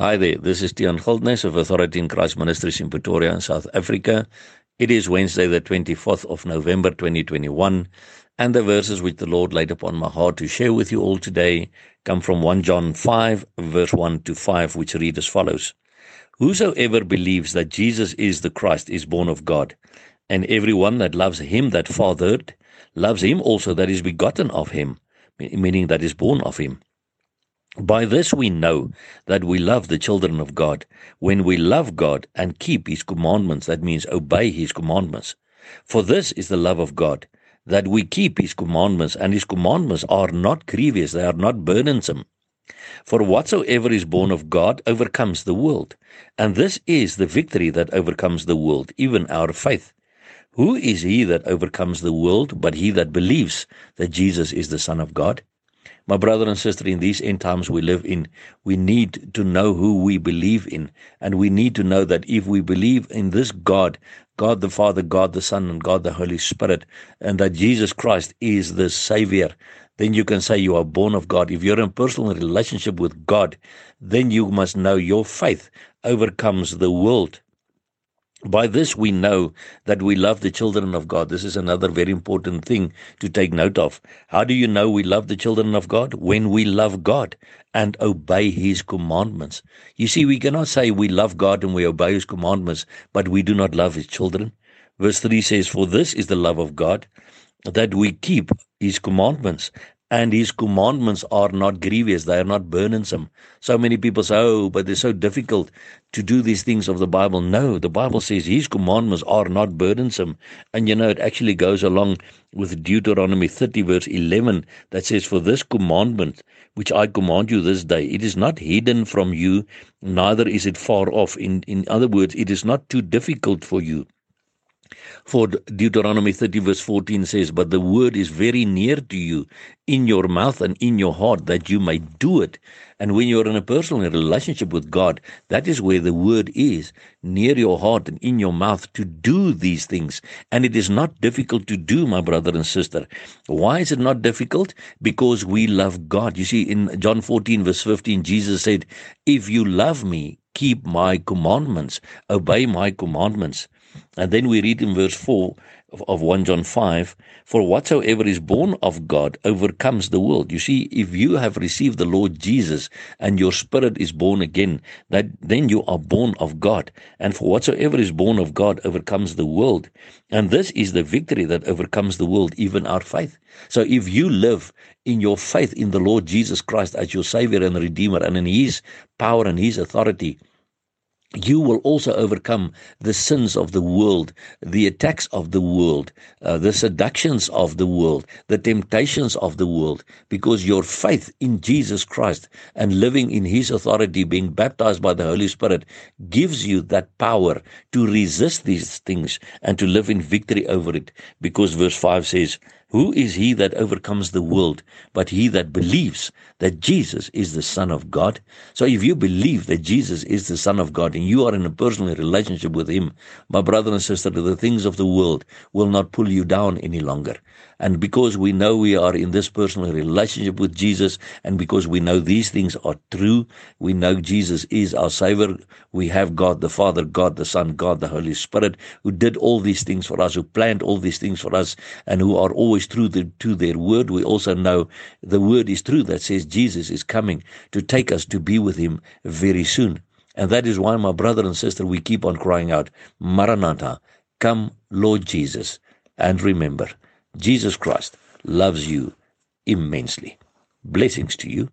Hi there, this is Tian Khaldnes of Authority in Christ Ministries in Pretoria in South Africa. It is Wednesday the 24th of November 2021, and the verses which the Lord laid upon my heart to share with you all today come from 1Jn 5 verse 1 to 5, which read as follows. Whosoever believes that Jesus is the Christ is born of God, and everyone that loves him that fathered loves him also that is begotten of him, meaning that is born of him. By this we know that we love the children of God, when we love God and keep his commandments, that means obey his commandments. For this is the love of God, that we keep his commandments, and his commandments are not grievous, they are not burdensome. For whatsoever is born of God overcomes the world, and this is the victory that overcomes the world, even our faith. Who is he that overcomes the world but he that believes that Jesus is the Son of God? My brother and sister, in these end times we live in, we need to know who we believe in. And we need to know that if we believe in this God, God the Father, God the Son, and God the Holy Spirit, and that Jesus Christ is the Savior, then you can say you are born of God. If you're in personal relationship with God, then you must know your faith overcomes the world. By this we know that we love the children of God. This is another very important thing to take note of. How do you know we love the children of God? When we love God and obey his commandments. You see, we cannot say we love God and we obey his commandments, but we do not love his children. Verse 3 says, for this is the love of God, that we keep his commandments. And his commandments are not grievous, they are not burdensome. So many people say, oh, but they're so difficult to do these things of the Bible. No, the Bible says his commandments are not burdensome. And you know, it actually goes along with Deuteronomy 30 verse 11 that says, for this commandment which I command you this day, it is not hidden from you, neither is it far off. In other words, it is not too difficult for you. For Deuteronomy 30 verse 14 says, but the word is very near to you, in your mouth and in your heart, that you may do it. And when you're in a personal relationship with God, that is where the word is, near your heart and in your mouth, to do these things. And it is not difficult to do, my brother and sister. Why is it not difficult? Because we love God. You see, in John 14 verse 15, Jesus said, if you love me, keep my commandments, obey my commandments. And then we read in verse 4 of 1Jn 5, for whatsoever is born of God overcomes the world. You see, if you have received the Lord Jesus and your spirit is born again, then you are born of God. And for whatsoever is born of God overcomes the world. And this is the victory that overcomes the world, even our faith. So if you live in your faith in the Lord Jesus Christ as your Savior and Redeemer, and in his power and his authority, you will also overcome the sins of the world, the attacks of the world, the seductions of the world, the temptations of the world, because your faith in Jesus Christ and living in his authority, being baptized by the Holy Spirit, gives you that power to resist these things and to live in victory over it. Because verse 5 says, who is he that overcomes the world, but he that believes that Jesus is the Son of God? So if you believe that Jesus is the Son of God and you are in a personal relationship with him, my brother and sister, the things of the world will not pull you down any longer. And because we know we are in this personal relationship with Jesus, and because we know these things are true, we know Jesus is our Savior, we have God the Father, God the Son, God the Holy Spirit, who did all these things for us, who planned all these things for us, and who are always true to their word. We also know the word is true that says Jesus is coming to take us to be with him very soon. And that is why, my brother and sister, we keep on crying out, Maranatha, come Lord Jesus. And remember, Jesus Christ loves you immensely. Blessings to you.